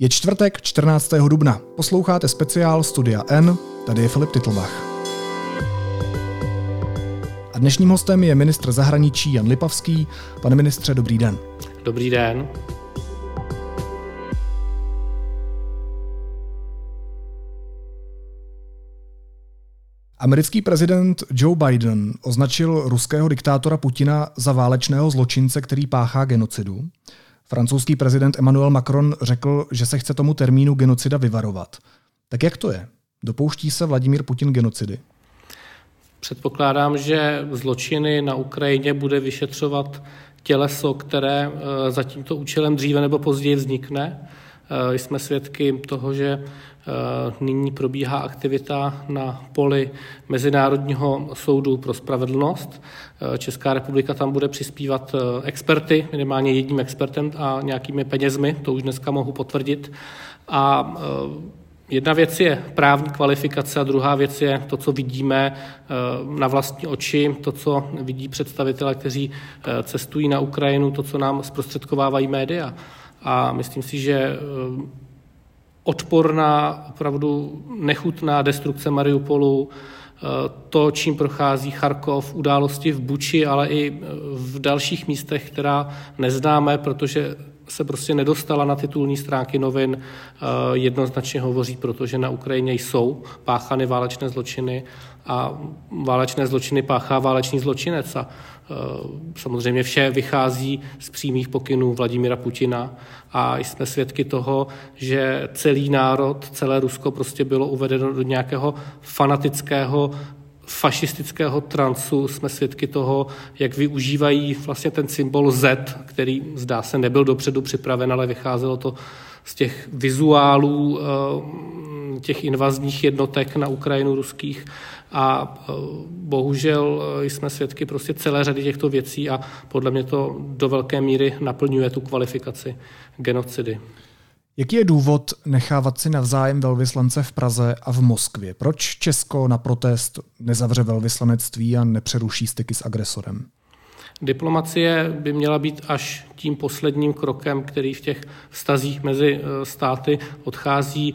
Je čtvrtek 14. dubna. Posloucháte speciál Studia N, tady je Filip Tytlbach. A dnešním hostem je ministr zahraničí Jan Lipavský. Pane ministře, dobrý den. Dobrý den. Americký prezident Joe Biden označil ruského diktátora Putina za válečného zločince, který páchá genocidu. Francouzský prezident Emmanuel Macron řekl, že se chce tomu termínu genocida vyvarovat. Tak jak to je? Dopouští se Vladimír Putin genocidy? Předpokládám, že zločiny na Ukrajině bude vyšetřovat těleso, které za tímto účelem dříve nebo později vznikne. Jsme svědky toho, že nyní probíhá aktivita na poli Mezinárodního soudu pro spravedlnost. Česká republika tam bude přispívat experty, minimálně jedním expertem a nějakými penězmi, to už dneska mohu potvrdit. A jedna věc je právní kvalifikace a druhá věc je to, co vidíme na vlastní oči, to, co vidí představitelé, kteří cestují na Ukrajinu, to, co nám zprostředkovávají média. A myslím si, že odporná, opravdu nechutná destrukce Mariupolu, to, čím prochází Charkov, události v Buči, ale i v dalších místech, která neznáme, protože se prostě nedostala na titulní stránky novin, jednoznačně hovoří, protože na Ukrajině jsou páchány válečné zločiny a válečné zločiny páchá válečný zločinec. A samozřejmě vše vychází z přímých pokynů Vladimira Putina a jsme svědky toho, že celý národ, celé Rusko prostě bylo uvedeno do nějakého fanatického fašistického transu. Jsme svědky toho, jak využívají vlastně ten symbol Z, který zdá se nebyl dopředu připraven, ale vycházelo to z těch vizuálů těch invazních jednotek na Ukrajinu ruských a bohužel jsme svědky prostě celé řady těchto věcí a podle mě to do velké míry naplňuje tu kvalifikaci genocidy. Jaký je důvod nechávat si navzájem velvyslance v Praze a v Moskvě? Proč Česko na protest nezavře velvyslanectví a nepřeruší styky s agresorem? Diplomacie by měla být až tím posledním krokem, který v těch vztazích mezi státy odchází.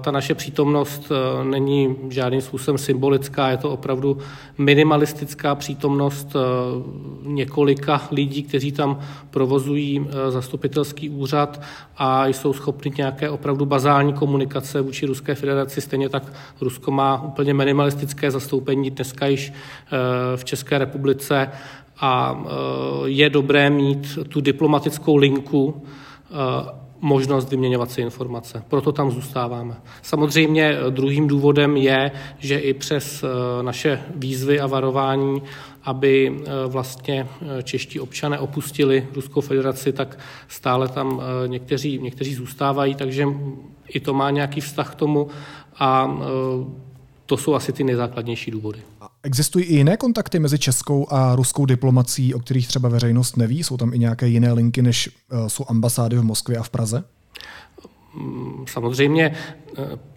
Ta naše přítomnost není žádným způsobem symbolická, je to opravdu minimalistická přítomnost několika lidí, kteří tam provozují zastupitelský úřad a jsou schopni nějaké opravdu bazální komunikace vůči Ruské federaci. Stejně tak Rusko má úplně minimalistické zastoupení dneska již v České republice a je dobré mít tu diplomatickou linku, možnost vyměňovat si informace. Proto tam zůstáváme. Samozřejmě druhým důvodem je, že i přes naše výzvy a varování, aby vlastně čeští občané opustili Ruskou federaci, tak stále tam někteří zůstávají, takže i to má nějaký vztah k tomu a to jsou asi ty nejzákladnější důvody. Existují i jiné kontakty mezi českou a ruskou diplomací, o kterých třeba veřejnost neví? Jsou tam i nějaké jiné linky, než jsou ambasády v Moskvě a v Praze? Samozřejmě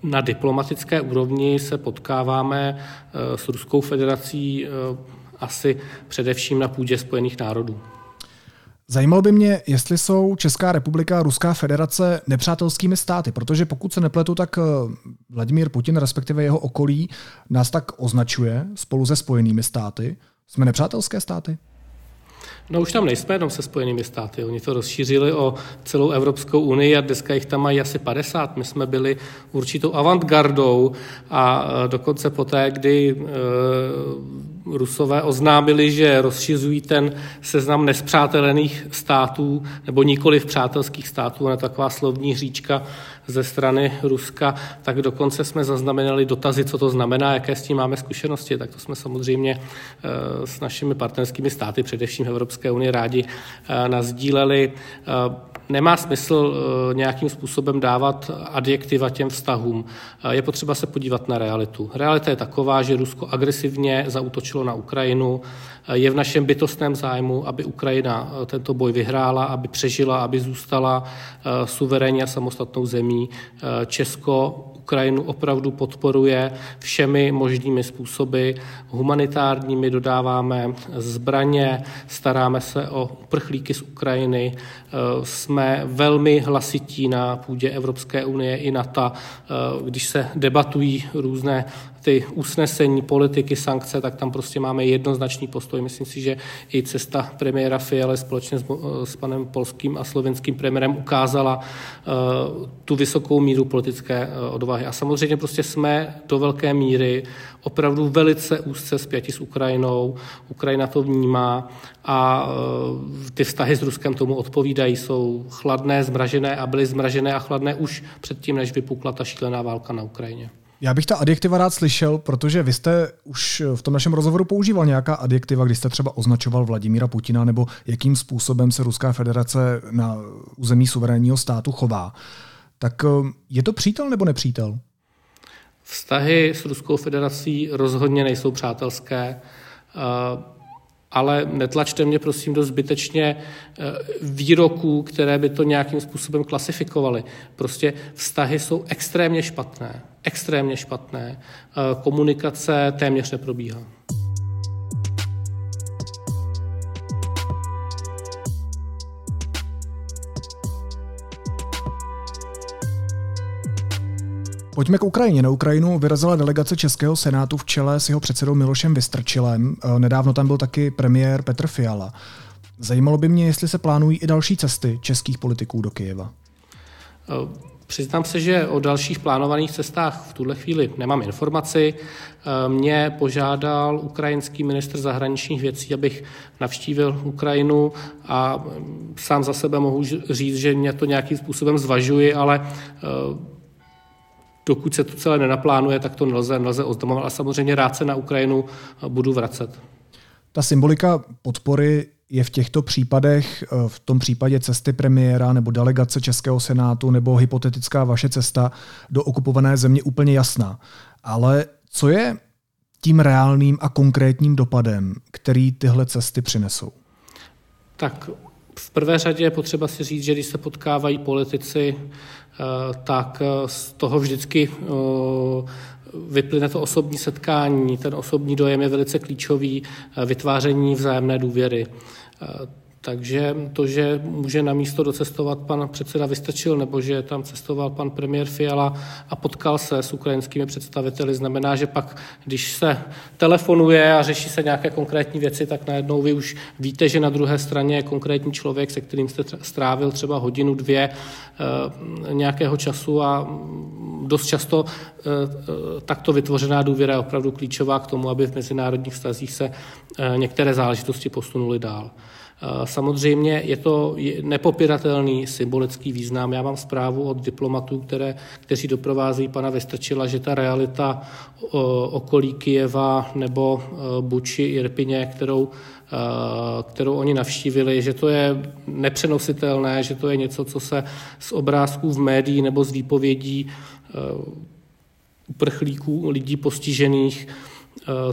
na diplomatické úrovni se potkáváme s Ruskou federací asi především na půdě Spojených národů. Zajímalo by mě, jestli jsou Česká republika a Ruská federace nepřátelskými státy, protože pokud se nepletu, tak Vladimír Putin, respektive jeho okolí, nás tak označuje spolu se Spojenými státy. Jsme nepřátelské státy? No už tam nejsme jenom se Spojenými státy. Oni to rozšířili o celou Evropskou unii a dneska jich tam mají asi 50. My jsme byli určitou avantgardou a dokonce poté, kdy Rusové oznámili, že rozšiřují ten seznam nespřátelených států nebo nikoliv přátelských států, ale taková slovní hříčka ze strany Ruska, tak dokonce jsme zaznamenali dotazy, co to znamená, jaké s tím máme zkušenosti. Tak to jsme samozřejmě s našimi partnerskými státy, především Evropské unie, rádi nasdíleli. Nemá smysl nějakým způsobem dávat adjektiva těm vztahům. Je potřeba se podívat na realitu. Realita je taková, že Rusko agresivně zaútočilo na Ukrajinu. Je v našem bytostném zájmu, aby Ukrajina tento boj vyhrála, aby přežila, aby zůstala suverénní a samostatnou zemí. Česko Ukrajinu opravdu podporuje všemi možnými způsoby. Humanitárními dodáváme zbraně, staráme se o uprchlíky z Ukrajiny, jsme jsme velmi hlasití na půdě Evropské unie i NATO, když se debatují různé ty usnesení, politiky, sankce, tak tam prostě máme jednoznačný postoj. Myslím si, že i cesta premiéra Fialy společně s panem polským a slovenským premiérem ukázala tu vysokou míru politické odvahy. A samozřejmě prostě jsme do velké míry opravdu velice úzce spjati s Ukrajinou. Ukrajina to vnímá a ty vztahy s Ruskem tomu odpovídají. Jsou chladné, zmražené a byly zmražené a chladné už předtím, než vypukla ta šílená válka na Ukrajině. Já bych ta adjektiva rád slyšel, protože vy jste už v tom našem rozhovoru používal nějaká adjektiva, když jste třeba označoval Vladimíra Putina nebo jakým způsobem se Ruská federace na území suverénního státu chová. Tak je to přítel nebo nepřítel? Vztahy s Ruskou federací rozhodně nejsou přátelské, ale netlačte mě prosím do zbytečně výroků, které by to nějakým způsobem klasifikovaly. Prostě vztahy jsou extrémně špatné. Extrémně špatné. Komunikace téměř neprobíhá. Pojďme k Ukrajině. Na Ukrajinu vyrazila delegace Českého senátu v čele s jeho předsedou Milošem Vystrčilem. Nedávno tam byl taky premiér Petr Fiala. Zajímalo by mě, jestli se plánují i další cesty českých politiků do Kyjeva. Přiznám se, že o dalších plánovaných cestách v tuhle chvíli nemám informaci. Mě požádal ukrajinský ministr zahraničních věcí, abych navštívil Ukrajinu a sám za sebe mohu říct, že mě to nějakým způsobem zvažuji, ale dokud se to celé nenaplánuje, tak to nelze oznamovat. A samozřejmě rád se na Ukrajinu budu vracet. Ta symbolika podpory je v těchto případech, v tom případě cesty premiéra nebo delegace Českého senátu nebo hypotetická vaše cesta do okupované země úplně jasná. Ale co je tím reálným a konkrétním dopadem, který tyhle cesty přinesou? Tak v prvé řadě je potřeba si říct, že když se potkávají politici, tak z toho vždycky vyplyne to osobní setkání. Ten osobní dojem je velice klíčový, vytváření vzájemné důvěry. Takže to, že může na místo docestovat pan předseda Vystrčil, nebo že tam cestoval pan premiér Fiala a potkal se s ukrajinskými představiteli, znamená, že pak, když se telefonuje a řeší se nějaké konkrétní věci, tak najednou vy už víte, že na druhé straně je konkrétní člověk, se kterým jste strávil třeba hodinu, dvě nějakého času a dost často takto vytvořená důvěra je opravdu klíčová k tomu, aby v mezinárodních vztazích se některé záležitosti posunuly dál. Samozřejmě je to nepopiratelný symbolický význam. Já mám zprávu od diplomatů, kteří doprovází pana Vystrčila, že ta realita okolí Kyjeva nebo Buči, Irpině, kterou oni navštívili, že to je nepřenositelné, že to je něco, co se z obrázků v médiích nebo z výpovědí uprchlíků, lidí postižených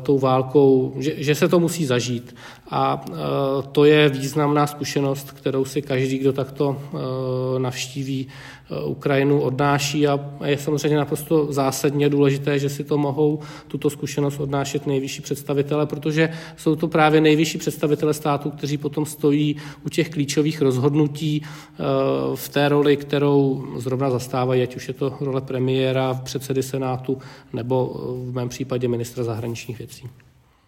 tou válkou, že se to musí zažít. A to je významná zkušenost, kterou si každý, kdo takto navštíví Ukrajinu, odnáší a je samozřejmě naprosto zásadně důležité, že si to mohou tuto zkušenost odnášet nejvyšší představitele, protože jsou to právě nejvyšší představitele státu, kteří potom stojí u těch klíčových rozhodnutí v té roli, kterou zrovna zastávají, ať už je to role premiéra, předsedy senátu nebo v mém případě ministra zahraničních věcí.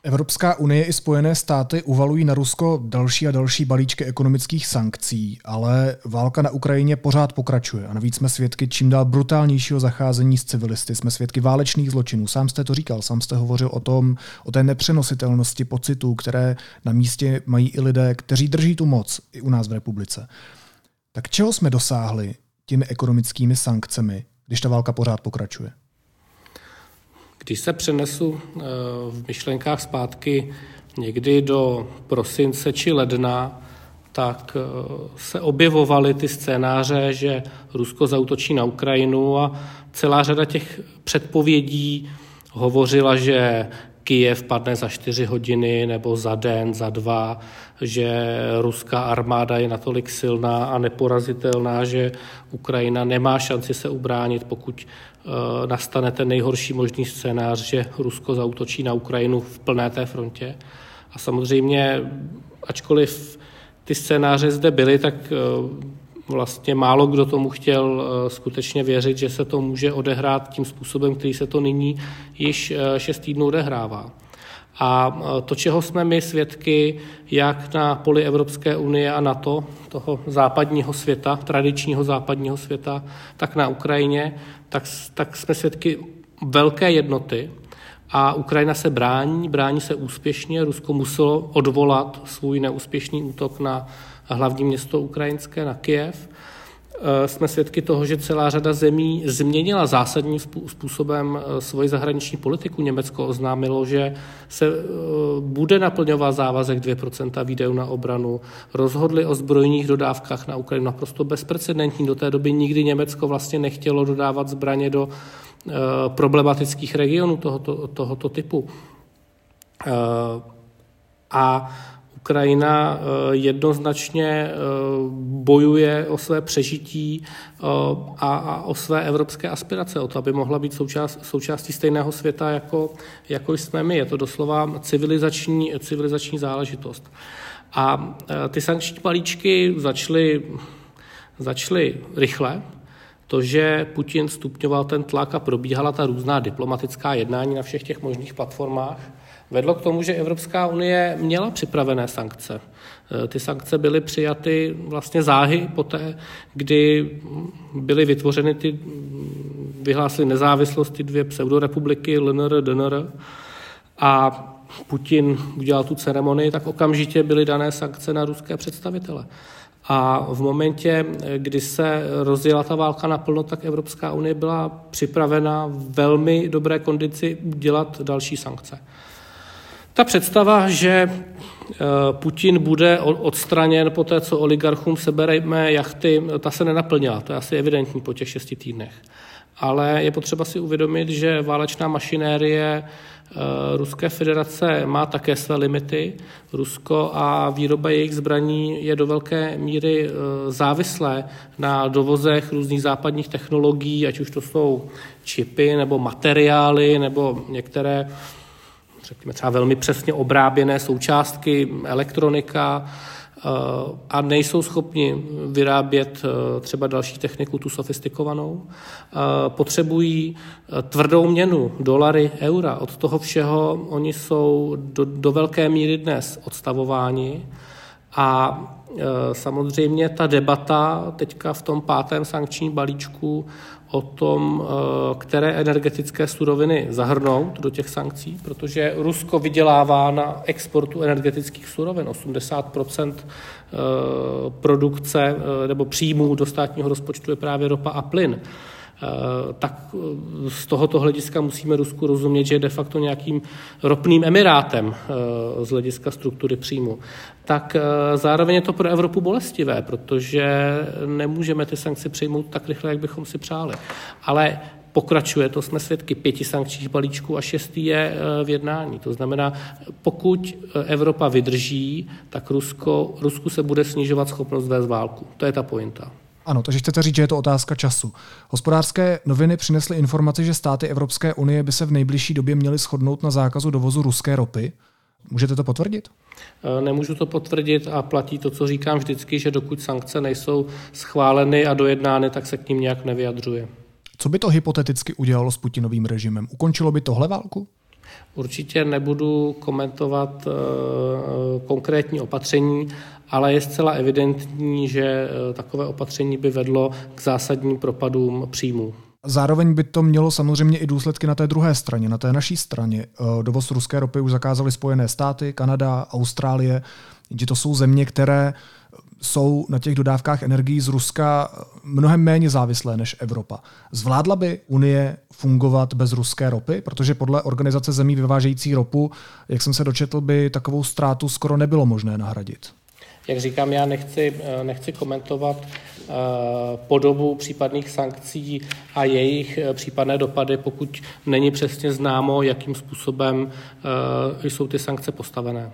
Evropská unie i Spojené státy uvalují na Rusko další a další balíčky ekonomických sankcí, ale válka na Ukrajině pořád pokračuje a navíc jsme svědky čím dál brutálnějšího zacházení s civilisty, jsme svědky válečných zločinů. Sám jste to říkal, sám jste hovořil o té nepřenositelnosti pocitů, které na místě mají i lidé, kteří drží tu moc i u nás v republice. Tak čeho jsme dosáhli těmi ekonomickými sankcemi, když ta válka pořád pokračuje? Když se přenesu v myšlenkách zpátky někdy do prosince či ledna, tak se objevovaly ty scénáře, že Rusko zaútočí na Ukrajinu a celá řada těch předpovědí hovořila, že Kyjev padne za 4 hodiny nebo za den, za 2, že ruská armáda je natolik silná a neporazitelná, že Ukrajina nemá šanci se ubránit, pokud nastane ten nejhorší možný scénář, že Rusko zaútočí na Ukrajinu v plné té frontě. A samozřejmě, ačkoliv ty scénáře zde byly, tak vlastně málo kdo tomu chtěl skutečně věřit, že se to může odehrát tím způsobem, který se to nyní již 6 týdnů odehrává. A to, čeho jsme my svědky, jak na poli Evropské unie a NATO, toho západního světa, tradičního západního světa, tak na Ukrajině, tak jsme svědky velké jednoty a Ukrajina se brání se úspěšně. Rusko muselo odvolat svůj neúspěšný útok na hlavní město ukrajinské, na Kyjev. Jsme svědky toho, že celá řada zemí změnila zásadním způsobem svoji zahraniční politiku. Německo oznámilo, že se bude naplňovat závazek 2% výdajů na obranu. Rozhodli o zbrojních dodávkách na Ukrajinu naprosto bezprecedentní. Do té doby nikdy Německo vlastně nechtělo dodávat zbraně do problematických regionů tohoto typu. A Ukrajina jednoznačně bojuje o své přežití a o své evropské aspirace, o to, aby mohla být součástí stejného světa, jako jsme my. Je to doslova civilizační záležitost. A ty sankční balíčky začaly rychle. To, že Putin stupňoval ten tlak a probíhala ta různá diplomatická jednání na všech těch možných platformách, vedlo k tomu, že Evropská unie měla připravené sankce. Ty sankce byly přijaty vlastně záhy poté, kdy byly vytvořeny vyhlásily nezávislost ty dvě pseudorepubliky LNR, DNR a Putin udělal tu ceremonii, tak okamžitě byly dané sankce na ruské představitele. A v momentě, kdy se rozjela ta válka naplno, tak Evropská unie byla připravena v velmi dobré kondici dělat další sankce. Ta představa, že Putin bude odstraněn po té, co oligarchům sebereme jachty, ta se nenaplnila. To je asi evidentní po těch 6 týdnech. Ale je potřeba si uvědomit, že válečná mašinérie Ruské federace má také své limity. Rusko a výroba jejich zbraní je do velké míry závislé na dovozech různých západních technologií, ať už to jsou čipy nebo materiály nebo některé, řekněme třeba velmi přesně obráběné součástky, elektronika, a nejsou schopni vyrábět třeba další techniku, tu sofistikovanou. Potřebují tvrdou měnu, dolary, eura. Od toho všeho oni jsou do velké míry dnes odstavováni. A samozřejmě ta debata teďka v tom 5. sankčním balíčku o tom, které energetické suroviny zahrnout do těch sankcí, protože Rusko vydělává na exportu energetických surovin. 80% produkce nebo příjmů do státního rozpočtu je právě ropa a plyn. Tak z tohoto hlediska musíme Rusku rozumět, že je de facto nějakým ropným emirátem z hlediska struktury příjmu. Tak zároveň je to pro Evropu bolestivé, protože nemůžeme ty sankce přijmout tak rychle, jak bychom si přáli. Ale pokračuje, to jsme svědky 5 sankčních balíčků a 6. je v jednání. To znamená, pokud Evropa vydrží, tak Rusku se bude snižovat schopnost vést válku. To je ta pointa. Ano, takže chcete říct, že je to otázka času. Hospodářské noviny přinesly informaci, že státy Evropské unie by se v nejbližší době měly shodnout na zákazu dovozu ruské ropy. Můžete to potvrdit? Nemůžu to potvrdit a platí to, co říkám vždycky, že dokud sankce nejsou schváleny a dojednány, tak se k nim nějak nevyjadřuje. Co by to hypoteticky udělalo s Putinovým režimem? Ukončilo by tohle válku? Určitě nebudu komentovat konkrétní opatření, ale je zcela evidentní, že takové opatření by vedlo k zásadním propadům příjmů. Zároveň by to mělo samozřejmě i důsledky na té druhé straně, na té naší straně. Dovoz ruské ropy už zakázaly Spojené státy, Kanada, Austrálie. To jsou země, které jsou na těch dodávkách energií z Ruska mnohem méně závislé než Evropa. Zvládla by Unie fungovat bez ruské ropy? Protože podle organizace zemí vyvážející ropu, jak jsem se dočetl, by takovou ztrátu skoro nebylo možné nahradit. Jak říkám, já nechci komentovat podobu případných sankcí a jejich případné dopady, pokud není přesně známo, jakým způsobem jsou ty sankce postavené.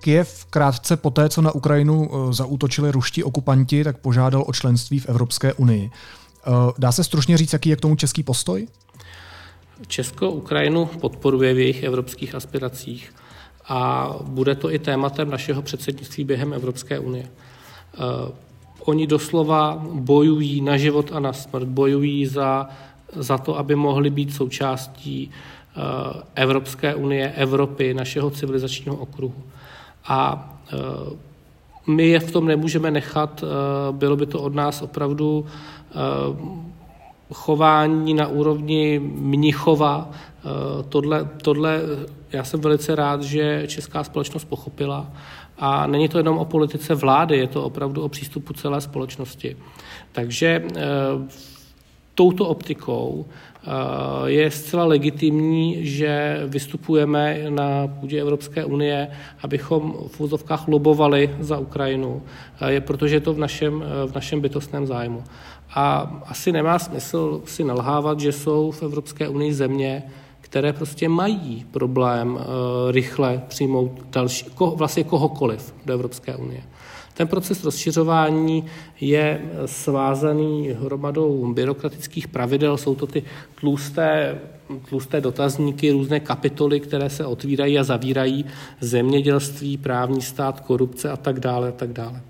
Kyjev krátce poté, co na Ukrajinu zaútočili ruští okupanti, tak požádal o členství v Evropské unii. Dá se stručně říct, jaký je k tomu český postoj? Česko Ukrajinu podporuje v jejich evropských aspiracích a bude to i tématem našeho předsednictví během Evropské unie. Oni doslova bojují na život a na smrt, bojují za to, aby mohli být součástí Evropské unie, Evropy, našeho civilizačního okruhu. A my je v tom nemůžeme nechat, bylo by to od nás opravdu chování na úrovni Mnichova. Tohle já jsem velice rád, že česká společnost pochopila. A není to jenom o politice vlády, je to opravdu o přístupu celé společnosti. Takže touto optikou je zcela legitimní, že vystupujeme na půdě Evropské unie, abychom v úzovkách lobovali za Ukrajinu, protože je to v našem bytostném zájmu. A asi nemá smysl si nalhávat, že jsou v Evropské unii země, které prostě mají problém rychle přijmout další, vlastně kohokoliv do Evropské unie. Ten proces rozšiřování je svázaný hromadou byrokratických pravidel, jsou to ty tlusté dotazníky, různé kapitoly, které se otvírají a zavírají, zemědělství, právní stát, korupce a tak dále, a tak dále.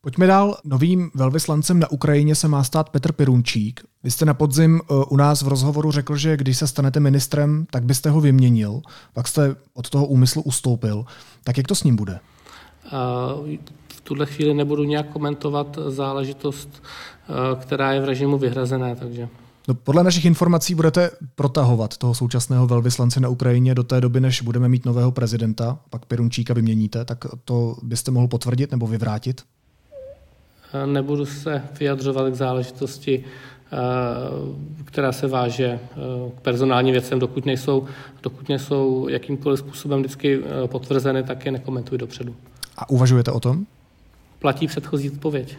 Pojďme dál. Novým velvyslancem na Ukrajině se má stát Petr Pirunčík. Vy jste na podzim u nás v rozhovoru řekl, že když se stanete ministrem, tak byste ho vyměnil, pak jste od toho úmyslu ustoupil. Tak jak to s ním bude? V tuhle chvíli nebudu nějak komentovat záležitost, která je v režimu vyhrazená, takže... No, podle našich informací budete protahovat toho současného velvyslance na Ukrajině do té doby, než budeme mít nového prezidenta, pak Pirunčíka vyměníte, tak to byste mohl potvrdit nebo vyvrátit? Nebudu se vyjadřovat k záležitosti, která se váže k personálním věcem, dokud nejsou jakýmkoliv způsobem vždycky potvrzeny, tak je nekomentuji dopředu. A uvažujete o tom? Platí předchozí odpověď.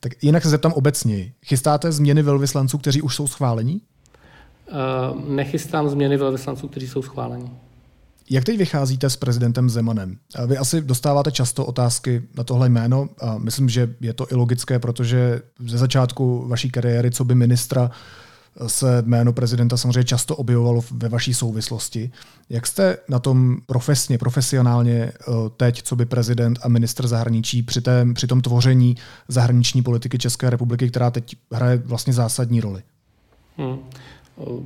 Tak jinak se zeptám obecně. Chystáte změny velvyslanců, kteří už jsou schválení? Nechystám změny velvyslanců, kteří jsou schválení. Jak teď vycházíte s prezidentem Zemanem? Vy asi dostáváte často otázky na tohle jméno a myslím, že je to i logické, protože ze začátku vaší kariéry co by ministra se jméno prezidenta samozřejmě často objevovalo ve vaší souvislosti. Jak jste na tom profesionálně teď, co by prezident a ministr zahraničí při tom tvoření zahraniční politiky České republiky, která teď hraje vlastně zásadní roli?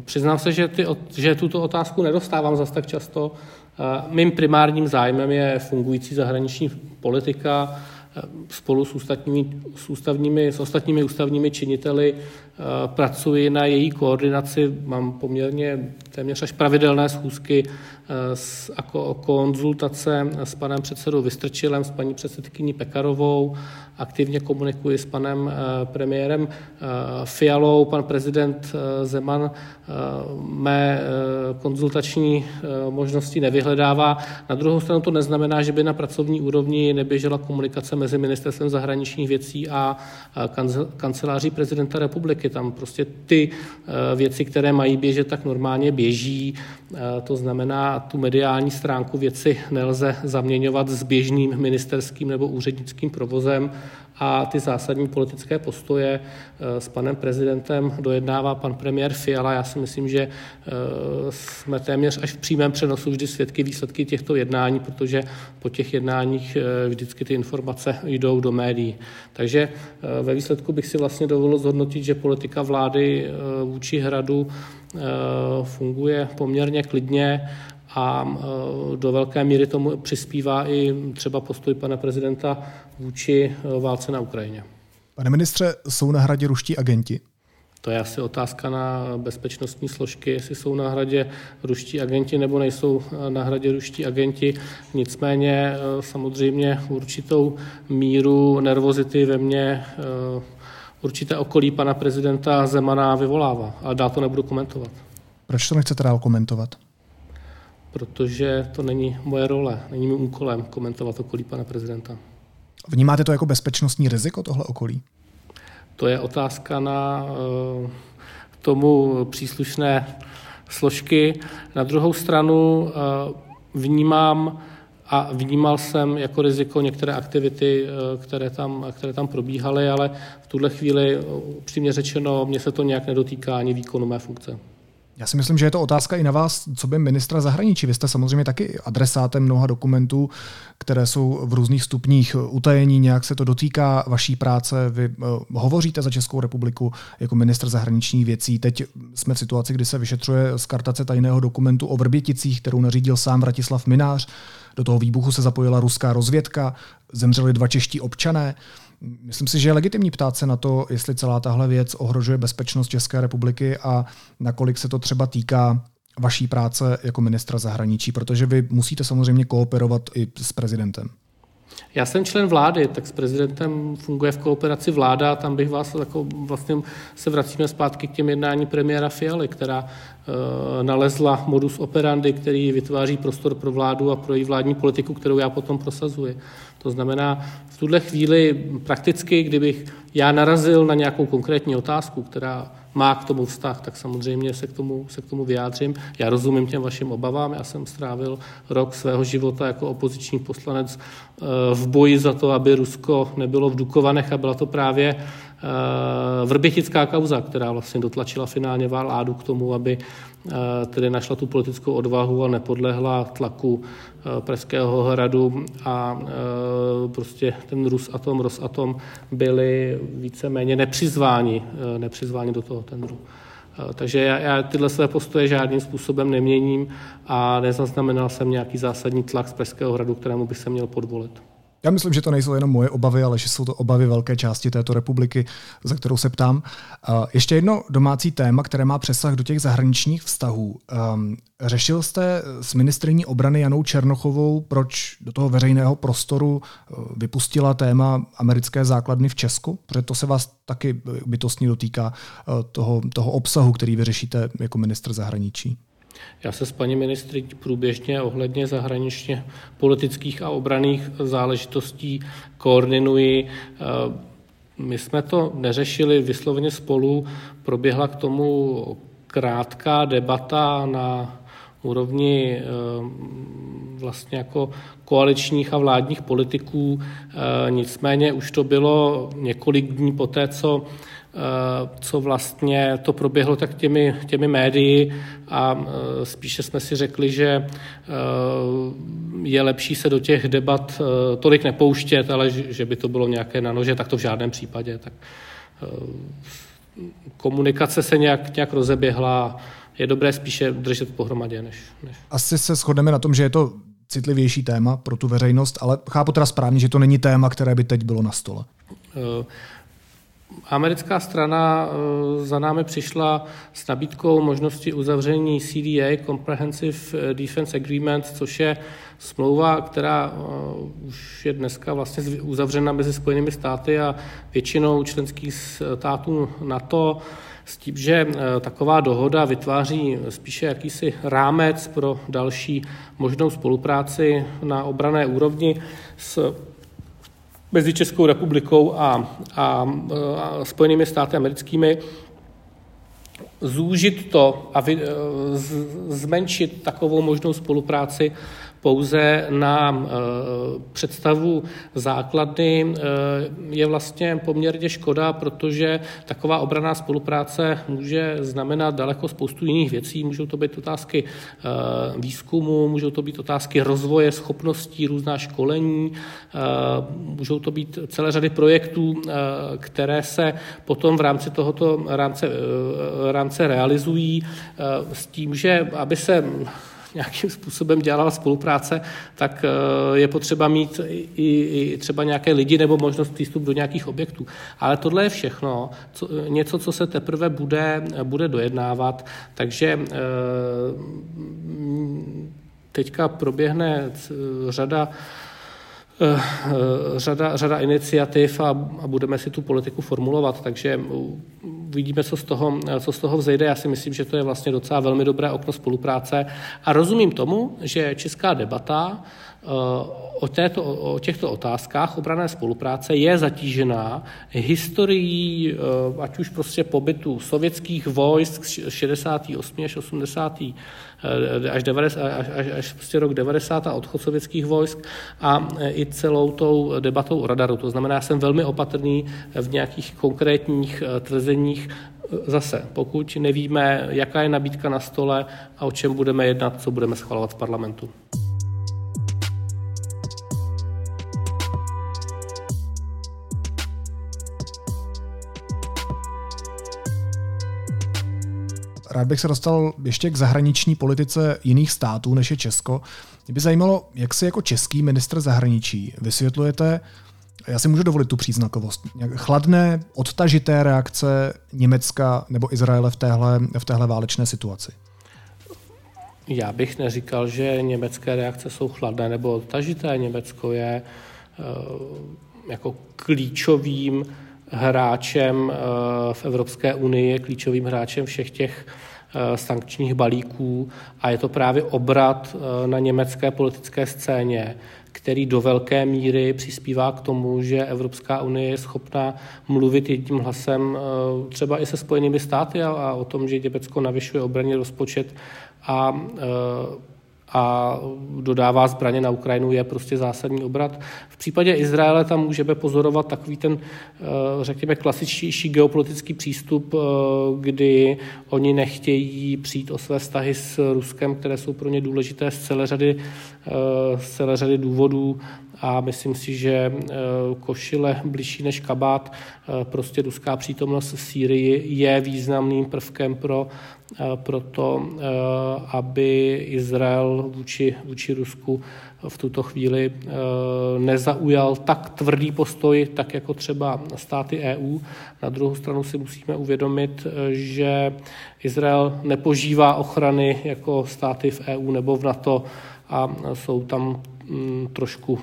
Přiznám se, že tuto otázku nedostávám zas tak často. Mým primárním zájmem je fungující zahraniční politika spolu s ostatními ústavními činiteli. Pracuji na její koordinaci, mám poměrně téměř až pravidelné schůzky jako konzultace s panem předsedou Vystrčilem, s paní předsedkyní Pekarovou, aktivně komunikuji s panem premiérem Fialou, pan prezident Zeman mé konzultační možnosti nevyhledává. Na druhou stranu to neznamená, že by na pracovní úrovni neběžela komunikace mezi ministerstvem zahraničních věcí a kanceláří prezidenta republiky. Tam prostě ty věci, které mají běžet, tak normálně běží. To znamená, tu mediální stránku věci nelze zaměňovat s běžným ministerským nebo úřednickým provozem a ty zásadní politické postoje s panem prezidentem dojednává pan premiér Fiala. Já si myslím, že jsme téměř až v přímém přenosu vždy svědky výsledky těchto jednání, protože po těch jednáních vždycky ty informace jdou do médií. Takže ve výsledku bych si vlastně dovolil zhodnotit, že politika vlády vůči Hradu funguje poměrně klidně a do velké míry tomu přispívá i třeba postoj pana prezidenta vůči válce na Ukrajině. Pane ministře, jsou na Hradě ruští agenti? To je asi otázka na bezpečnostní složky, jestli jsou na Hradě ruští agenti nebo nejsou na Hradě ruští agenti. Nicméně samozřejmě určitou míru nervozity ve mně určité okolí pana prezidenta Zemana vyvolává, ale dál to nebudu komentovat. Proč to nechcete dál komentovat? Protože to není moje role, není mým úkolem komentovat okolí pana prezidenta. Vnímáte to jako bezpečnostní riziko, tohle okolí? To je otázka na tomu příslušné složky. Na druhou stranu vnímám a vnímal jsem jako riziko některé aktivity, které tam probíhaly, ale v tuhle chvíli, upřímně řečeno, mě se to nějak nedotýká ani výkonu mé funkce. Já si myslím, že je to otázka i na vás, co by ministra zahraničí. Vy jste samozřejmě taky adresátem mnoha dokumentů, které jsou v různých stupních utajení, nějak se to dotýká vaší práce. Vy hovoříte za Českou republiku jako ministr zahraničních věcí. Teď jsme v situaci, kdy se vyšetřuje skartace tajného dokumentu o Vrběticích, kterou nařídil sám Vratislav Minář. Do toho výbuchu se zapojila ruská rozvědka, zemřeli 2 čeští občané. Myslím si, že je legitimní ptát se na to, jestli celá tahle věc ohrožuje bezpečnost České republiky a nakolik se to třeba týká vaší práce jako ministra zahraničí, protože vy musíte samozřejmě kooperovat i s prezidentem. Já jsem člen vlády, tak s prezidentem funguje v kooperaci vláda, tam bych vás jako vlastně se vracíme zpátky k těm jednání premiéra Fialy, která nalezla modus operandi, který vytváří prostor pro vládu a pro její vládní politiku, kterou já potom prosazuji. To znamená, v tuhle chvíli prakticky, kdybych já narazil na nějakou konkrétní otázku, která má k tomu vztah, tak samozřejmě se k tomu vyjádřím. Já rozumím těm vašim obavám, já jsem strávil rok svého života jako opoziční poslanec v boji za to, aby Rusko nebylo v Dukovanech a byla to právě vrbětická kauza, která vlastně dotlačila finálně vládu k tomu, aby tedy našla tu politickou odvahu a nepodlehla tlaku Pražského hradu a prostě ten Rosatom byli víceméně nepřizváni do toho tendru. Takže já tyhle své postoje žádným způsobem neměním a nezaznamenal jsem nějaký zásadní tlak z Pražského hradu, kterému bych se měl podvolit. Já myslím, že to nejsou jenom moje obavy, ale že jsou to obavy velké části této republiky, za kterou se ptám. Ještě jedno domácí téma, které má přesah do těch zahraničních vztahů. Řešil jste s ministryní obrany Janou Černochovou, proč do toho veřejného prostoru vypustila téma americké základny v Česku? Protože to se vás taky bytostně dotýká toho obsahu, který vy řešíte jako ministr zahraničí. Já se s paní ministry průběžně ohledně zahraničně politických a obranných záležitostí koordinuji. My jsme to neřešili vysloveně spolu, proběhla k tomu krátká debata na úrovni vlastně jako koaličních a vládních politiků, nicméně už to bylo několik dní poté, co vlastně to proběhlo tak těmi médii a spíše jsme si řekli, že je lepší se do těch debat tolik nepouštět, ale že by to bylo nějaké na nože, tak to v žádném případě. Tak komunikace se nějak rozeběhla, je dobré spíše držet pohromadě. Než... Asi se shodneme na tom, že je to citlivější téma pro tu veřejnost, ale chápu teda správně, že to není téma, které by teď bylo na stole. Americká strana za námi přišla s nabídkou možnosti uzavření CDA, Comprehensive Defense Agreement, což je smlouva, která už je dneska vlastně uzavřena mezi Spojenými státy a většinou členských států NATO, s tím, že taková dohoda vytváří spíše jakýsi rámec pro další možnou spolupráci na obranné úrovni mezi Českou republikou a Spojenými státy americkými, zúžit to a zmenšit takovou možnou spolupráci pouze na představu základny je vlastně poměrně škoda, protože taková obranná spolupráce může znamenat daleko spoustu jiných věcí. Můžou to být otázky výzkumu, můžou to být otázky rozvoje schopností, různá školení, můžou to být celé řady projektů, které se potom v rámci tohoto rámce realizují s tím, že aby se nějakým způsobem dělala spolupráce, tak je potřeba mít i třeba nějaké lidi nebo možnost přístup do nějakých objektů. Ale tohle je všechno, co se teprve bude dojednávat, takže teďka proběhne řada iniciativ a budeme si tu politiku formulovat, takže vidíme, co z toho vzejde. Já si myslím, že to je vlastně docela velmi dobré okno spolupráce a rozumím tomu, že česká debata o těchto otázkách obranné spolupráce je zatížená historií, ať už prostě pobytu sovětských vojsk z 68 až 80 až prostě rok 90 a odchod sovětských vojsk a i celou tou debatou o radaru. To znamená, já jsem velmi opatrný v nějakých konkrétních tvrzeních zase, pokud nevíme, jaká je nabídka na stole a o čem budeme jednat, co budeme schvalovat v parlamentu. Rád bych se dostal ještě k zahraniční politice jiných států, než je Česko. Mě by zajímalo, jak si jako český ministr zahraničí vysvětlujete, já si můžu dovolit tu příznakovost, chladné, odtažité reakce Německa nebo Izraele v téhle válečné situaci. Já bych neříkal, že německé reakce jsou chladné nebo odtažité. Německo je jako klíčovým hráčem v Evropské unii, klíčovým hráčem všech těch sankčních balíků a je to právě obrat na německé politické scéně, který do velké míry přispívá k tomu, že Evropská unie je schopna mluvit jedním hlasem třeba i se Spojenými státy a o tom, že Německo navyšuje obranný rozpočet a dodává zbraně na Ukrajinu, je prostě zásadní obrat. V případě Izraele tam můžeme pozorovat takový ten, řekněme, klasičtější geopolitický přístup, kdy oni nechtějí přijít o své vztahy s Ruskem, které jsou pro ně důležité z celé řady důvodů a myslím si, že košile bližší než kabát, prostě ruská přítomnost v Sýrii je významným prvkem pro to, aby Izrael vůči Rusku v tuto chvíli nezaujal tak tvrdý postoj, tak jako třeba státy EU. Na druhou stranu si musíme uvědomit, že Izrael nepožívá ochrany jako státy v EU nebo v NATO a jsou tam trošku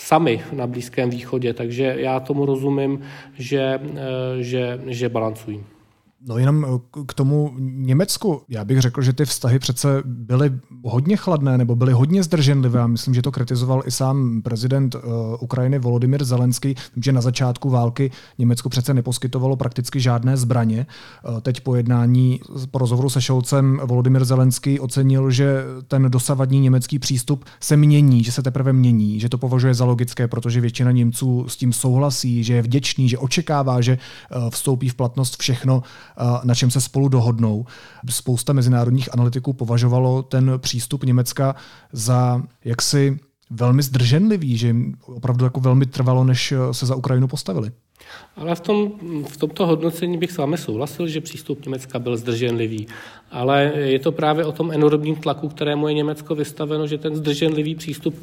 sami na Blízkém východě, takže já tomu rozumím, že balancují. No jenom k tomu Německu. Já bych řekl, že ty vztahy přece byly hodně chladné nebo byly hodně zdrženlivé. Myslím, že to kritizoval i sám prezident Ukrajiny Volodymyr Zelenský, že na začátku války Německu přece neposkytovalo prakticky žádné zbraně. Teď po rozhovoru se Scholzem Volodymyr Zelenský ocenil, že ten dosavadní německý přístup se mění, že se teprve mění, že to považuje za logické, protože většina Němců s tím souhlasí, že je vděčný, že očekává, že vstoupí v platnost všechno, na čem se spolu dohodnou. Spousta mezinárodních analytiků považovalo ten přístup Německa za jaksi velmi zdrženlivý, že jim opravdu jako velmi trvalo, než se za Ukrajinu postavili. Ale v tomto hodnocení bych s vámi souhlasil, že přístup Německa byl zdrženlivý, ale je to právě o tom enormním tlaku, kterému je Německo vystaveno, že ten zdrženlivý přístup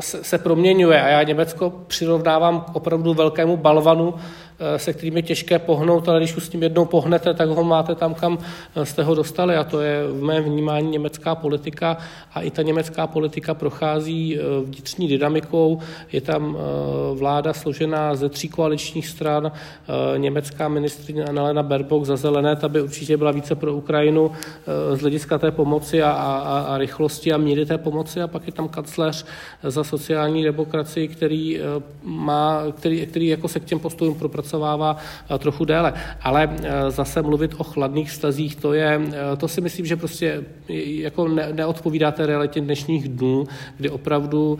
se proměňuje a já Německo přirovnávám k opravdu velkému balvanu, se kterým je těžké pohnout, ale když už s ním jednou pohnete, tak ho máte tam, kam jste ho dostali a to je v mém vnímání německá politika a i ta německá politika prochází vnitřní dynamikou, je tam vláda složená ze tří koaličních stran, německá ministryně Annalena Baerbock za zelené, ta by určitě byla více pro Ukrajinu z hlediska té pomoci a rychlosti a míry té pomoci a pak je tam kancléř za sociální demokracii, který jako se k těm postojům propracovává trochu déle. Ale zase mluvit o chladných vztazích, to si myslím, že prostě jako neodpovídá té realitě dnešních dnů, kdy opravdu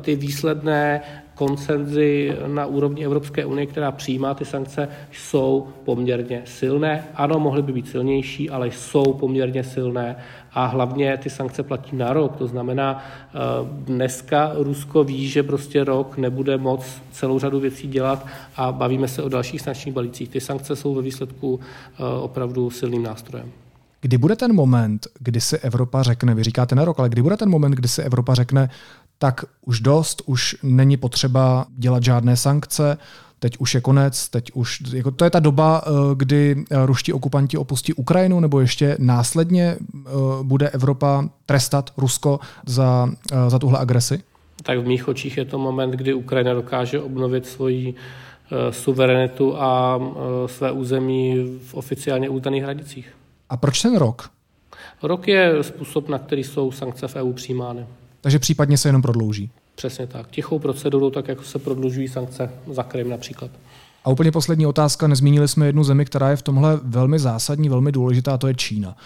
ty výsledné konsenzy na úrovni Evropské unie, která přijímá ty sankce, jsou poměrně silné. Ano, mohly by být silnější, ale jsou poměrně silné a hlavně ty sankce platí na rok. To znamená, dneska Rusko ví, že prostě rok nebude moc celou řadu věcí dělat a bavíme se o dalších sankčních balících. Ty sankce jsou ve výsledku opravdu silným nástrojem. Kdy bude ten moment, kdy si Evropa řekne, vy říkáte na rok, ale kdy bude ten moment, kdy si Evropa řekne, tak už dost, už není potřeba dělat žádné sankce, teď už je konec, teď už jako to je ta doba, kdy ruští okupanti opustí Ukrajinu, nebo ještě následně bude Evropa trestat Rusko za tuhle agresi? Tak v mých očích je to moment, kdy Ukrajina dokáže obnovit svoji suverenitu a své území v oficiálně uznaných hranicích. A proč ten rok? Rok je způsob, na který jsou sankce v EU přijímány. Takže případně se jenom prodlouží. Přesně tak. Tichou procedurou, tak jako se prodlužují sankce za Krym například. A úplně poslední otázka. Nezmínili jsme jednu zemi, která je v tomhle velmi zásadní, velmi důležitá, a to je Čína.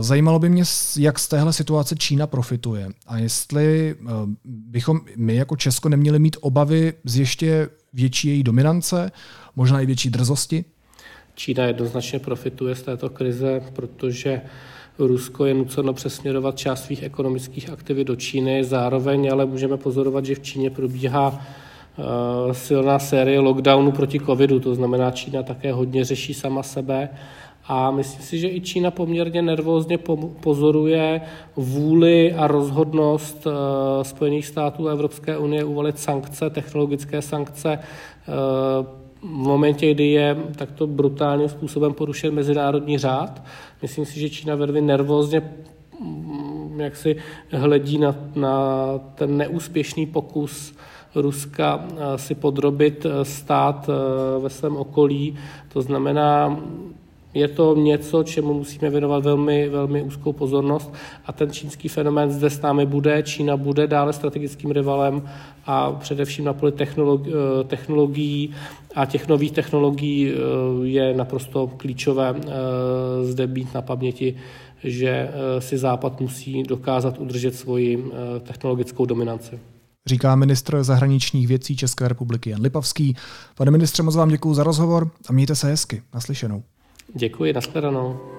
Zajímalo by mě, jak z téhle situace Čína profituje a jestli bychom my jako Česko neměli mít obavy z ještě větší její dominance, možná i větší drzosti. Čína jednoznačně profituje z této krize, protože Rusko je nuceno přesměrovat část svých ekonomických aktivit do Číny. Zároveň ale můžeme pozorovat, že v Číně probíhá silná série lockdownu proti covidu, to znamená, Čína také hodně řeší sama sebe a myslím si, že i Čína poměrně nervózně pozoruje vůli a rozhodnost Spojených států a Evropské unie uvalit sankce, technologické sankce v momentě, kdy je takto brutálním způsobem porušen mezinárodní řád. Myslím si, že Čína velmi nervózně jaksi hledí na ten neúspěšný pokus Ruska si podrobit stát ve svém okolí. To znamená, je to něco, čemu musíme věnovat velmi, velmi úzkou pozornost a ten čínský fenomén zde s námi bude. Čína bude dále strategickým rivalem a především na poli technologií a těch nových technologií je naprosto klíčové zde být na paměti, že si Západ musí dokázat udržet svoji technologickou dominanci. Říká ministr zahraničních věcí České republiky Jan Lipavský. Pane ministře, moc vám děkuju za rozhovor a mějte se hezky. Naslyšenou. Děkuji, nashledanou.